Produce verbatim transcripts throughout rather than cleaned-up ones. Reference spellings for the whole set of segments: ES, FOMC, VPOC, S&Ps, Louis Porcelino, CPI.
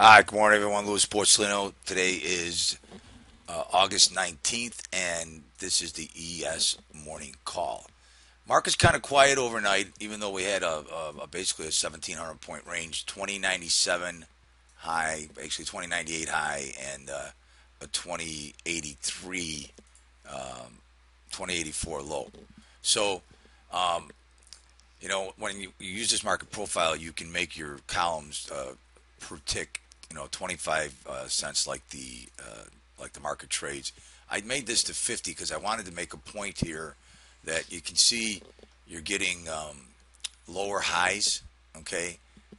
Hi, good morning, everyone. Louis Porcelino. Today is uh, August nineteenth, and this is the E S morning call. Market's kind of quiet overnight, even though we had a, a, a basically a seventeen hundred point range, twenty ninety-seven high, actually twenty ninety-eight high, and uh, a twenty eighty-three, um, twenty eighty-four low. So, um, you know, when you, you use this market profile, you can make your columns uh, per tick, you know, twenty-five uh, cents, like the uh, like the market trades. I made this to fifty because I wanted to make a point here that you can see you're getting um, lower highs, okay,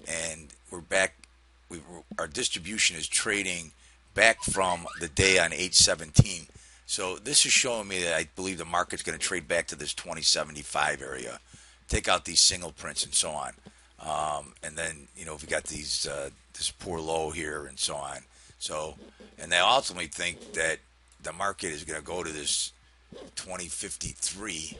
and we're back. We we're, our distribution is trading back from the day on eight seventeen. So this is showing me that I believe the market's going to trade back to this twenty seventy-five area. Take out these single prints and so on. Um, and then, you know, we got these uh, this poor low here and so on. So, and they ultimately think that the market is going to go to this twenty fifty-three.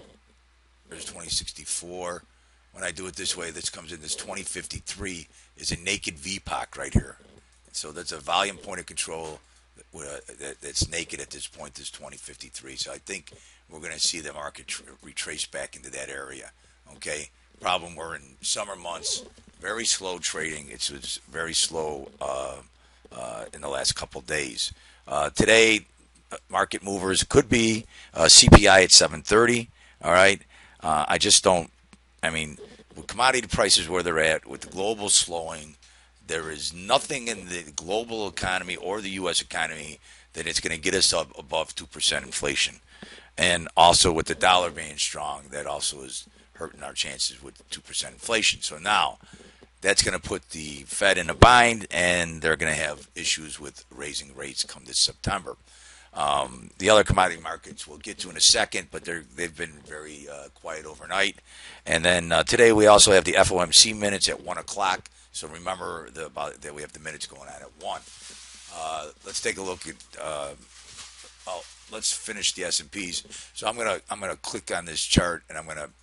There's twenty sixty-four. When I do it this way, this comes in. This twenty fifty-three is a naked V P O C right here. So that's a volume point of control that's naked at this point. This twenty fifty-three. So I think we're going to see the market retrace back into that area. Okay. Problem, we're in summer months, very slow trading. It's, it's very slow uh, uh, in the last couple days. Uh, today, market movers could be uh, C P I at seven thirty. All right, uh, I just don't. I mean, with commodity prices where they're at, with the global slowing, there is nothing in the global economy or the U S economy that it's going to get us up above two percent inflation. And also with the dollar being strong, that also is hurting our chances with two percent inflation. So now that's going to put the Fed in a bind, and they're going to have issues with raising rates come this September. Um, the other commodity markets we'll get to in a second, but they're, they've been very uh, quiet overnight. And then uh, today we also have the F O M C minutes at one o'clock. So remember the, about, that we have the minutes going on at one. Uh, let's take a look at uh, – well, let's finish the S and Ps. So I'm going to I'm going to click on this chart, and I'm going to –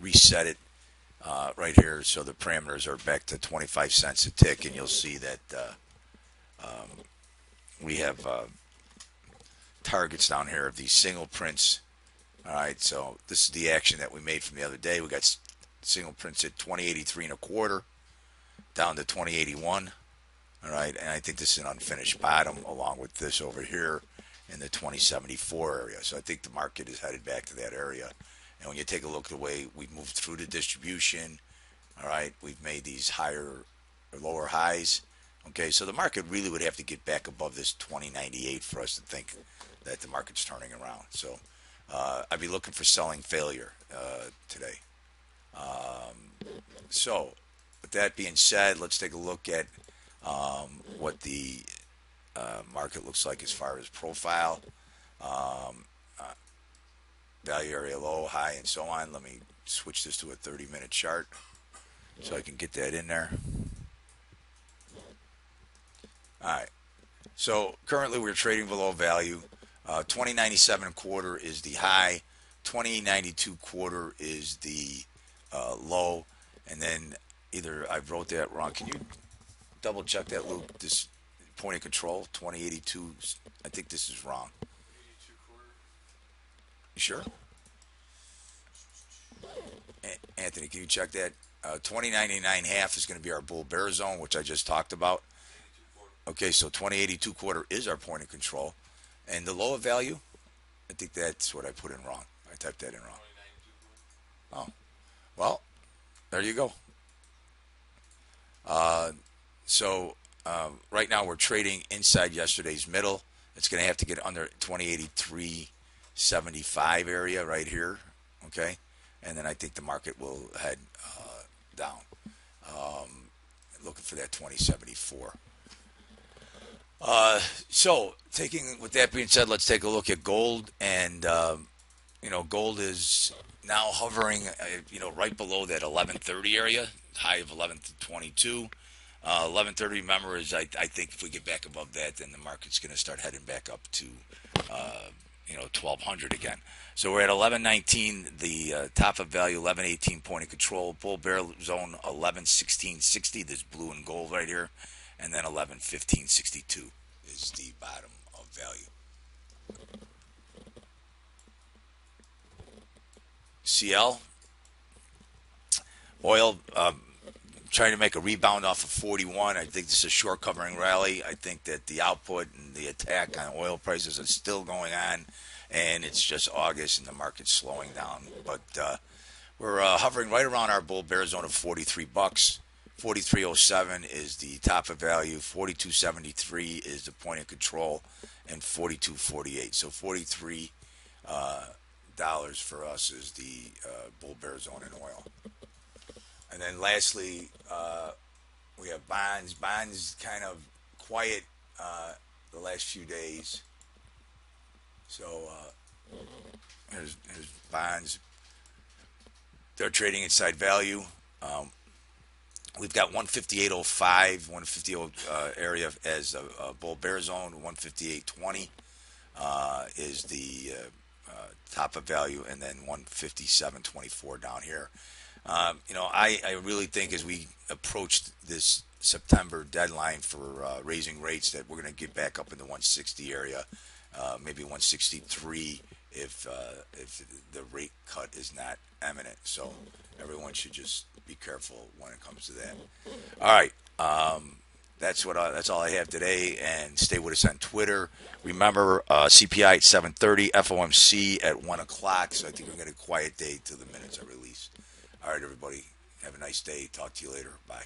reset it uh, right here, so the parameters are back to twenty-five cents a tick, and you'll see that uh, um, we have uh, targets down here of these single prints. All right, so this is the action that we made from the other day. We got single prints at twenty eighty-three and a quarter, down to twenty eighty-one. All right, and I think this is an unfinished bottom, along with this over here in the twenty seventy-four area. So I think the market is headed back to that area. And when you take a look at the way we've moved through the distribution, all right, we've made these higher or lower highs. Okay, so the market really would have to get back above this twenty ninety-eight for us to think that the market's turning around. So uh, I'd be looking for selling failure uh, today. Um, so with that being said, let's take a look at um, what the uh, market looks like as far as profile. Um, uh, Value area low, high, and so on. Let me switch this to a thirty minute chart so I can get that in there. All right. So currently we're trading below value. Uh, twenty ninety-seven and quarter is the high. twenty ninety-two quarter is the uh, low. And then either I wrote that wrong. Can you double check that, Luke? This point of control, twenty eighty-two. I think this is wrong. Sure. Anthony, can you check that? Uh, twenty ninety-nine half is going to be our bull bear zone, which I just talked about. Okay, so twenty eighty-two quarter is our point of control. And the lower value, I think that's what I put in wrong. I typed that in wrong. Oh, well, there you go. Uh, so um, right now we're trading inside yesterday's middle. It's going to have to get under twenty eighty-three seventy-five area right here, okay, and then I think the market will head uh, down, um, looking for that twenty seventy-four. Uh, so, taking with that being said, let's take a look at gold, and um, you know, gold is now hovering, uh, you know, right below that eleven thirty area, high of eleven twenty-two. Uh, eleven thirty, remember, is I, I think if we get back above that, then the market's going to start heading back up to. Uh, You know, twelve hundred again. So we're at eleven nineteen, the uh, top of value, eleven eighteen point of control, bull bear zone eleven sixteen sixty. This blue and gold right here, and then eleven fifteen sixty-two is the bottom of value. C L, oil, um, trying to make a rebound off of forty-one. I think this is a short covering rally. I think that the output and the attack on oil prices are still going on, and it's just August and the market's slowing down. But uh, we're uh, hovering right around our bull bear zone of forty-three bucks. forty-three oh seven is the top of value. forty-two seventy-three is the point of control, and forty-two forty-eight. So forty-three dollars uh, for us is the uh, bull bear zone in oil. And then lastly, uh, we have bonds. Bonds kind of quiet uh, the last few days. So uh, here's, here's bonds. They're trading inside value. Um, we've got one fifty-eight oh five, one fifty uh, area as a, a bull bear zone. one fifty-eight twenty uh, is the uh, uh, top of value, and then one fifty-seven twenty-four down here. Um, you know, I, I really think as we approach this September deadline for uh, raising rates that we're going to get back up in the one sixty area, uh, maybe one sixty-three if uh, if the rate cut is not imminent. So everyone should just be careful when it comes to that. All right, um, that's what I, that's all I have today. And stay with us on Twitter. Remember, uh, C P I at seven thirty, F O M C at one o'clock. So I think we're going to get a quiet day till the minutes are released. All right, everybody, have a nice day. Talk to you later. Bye.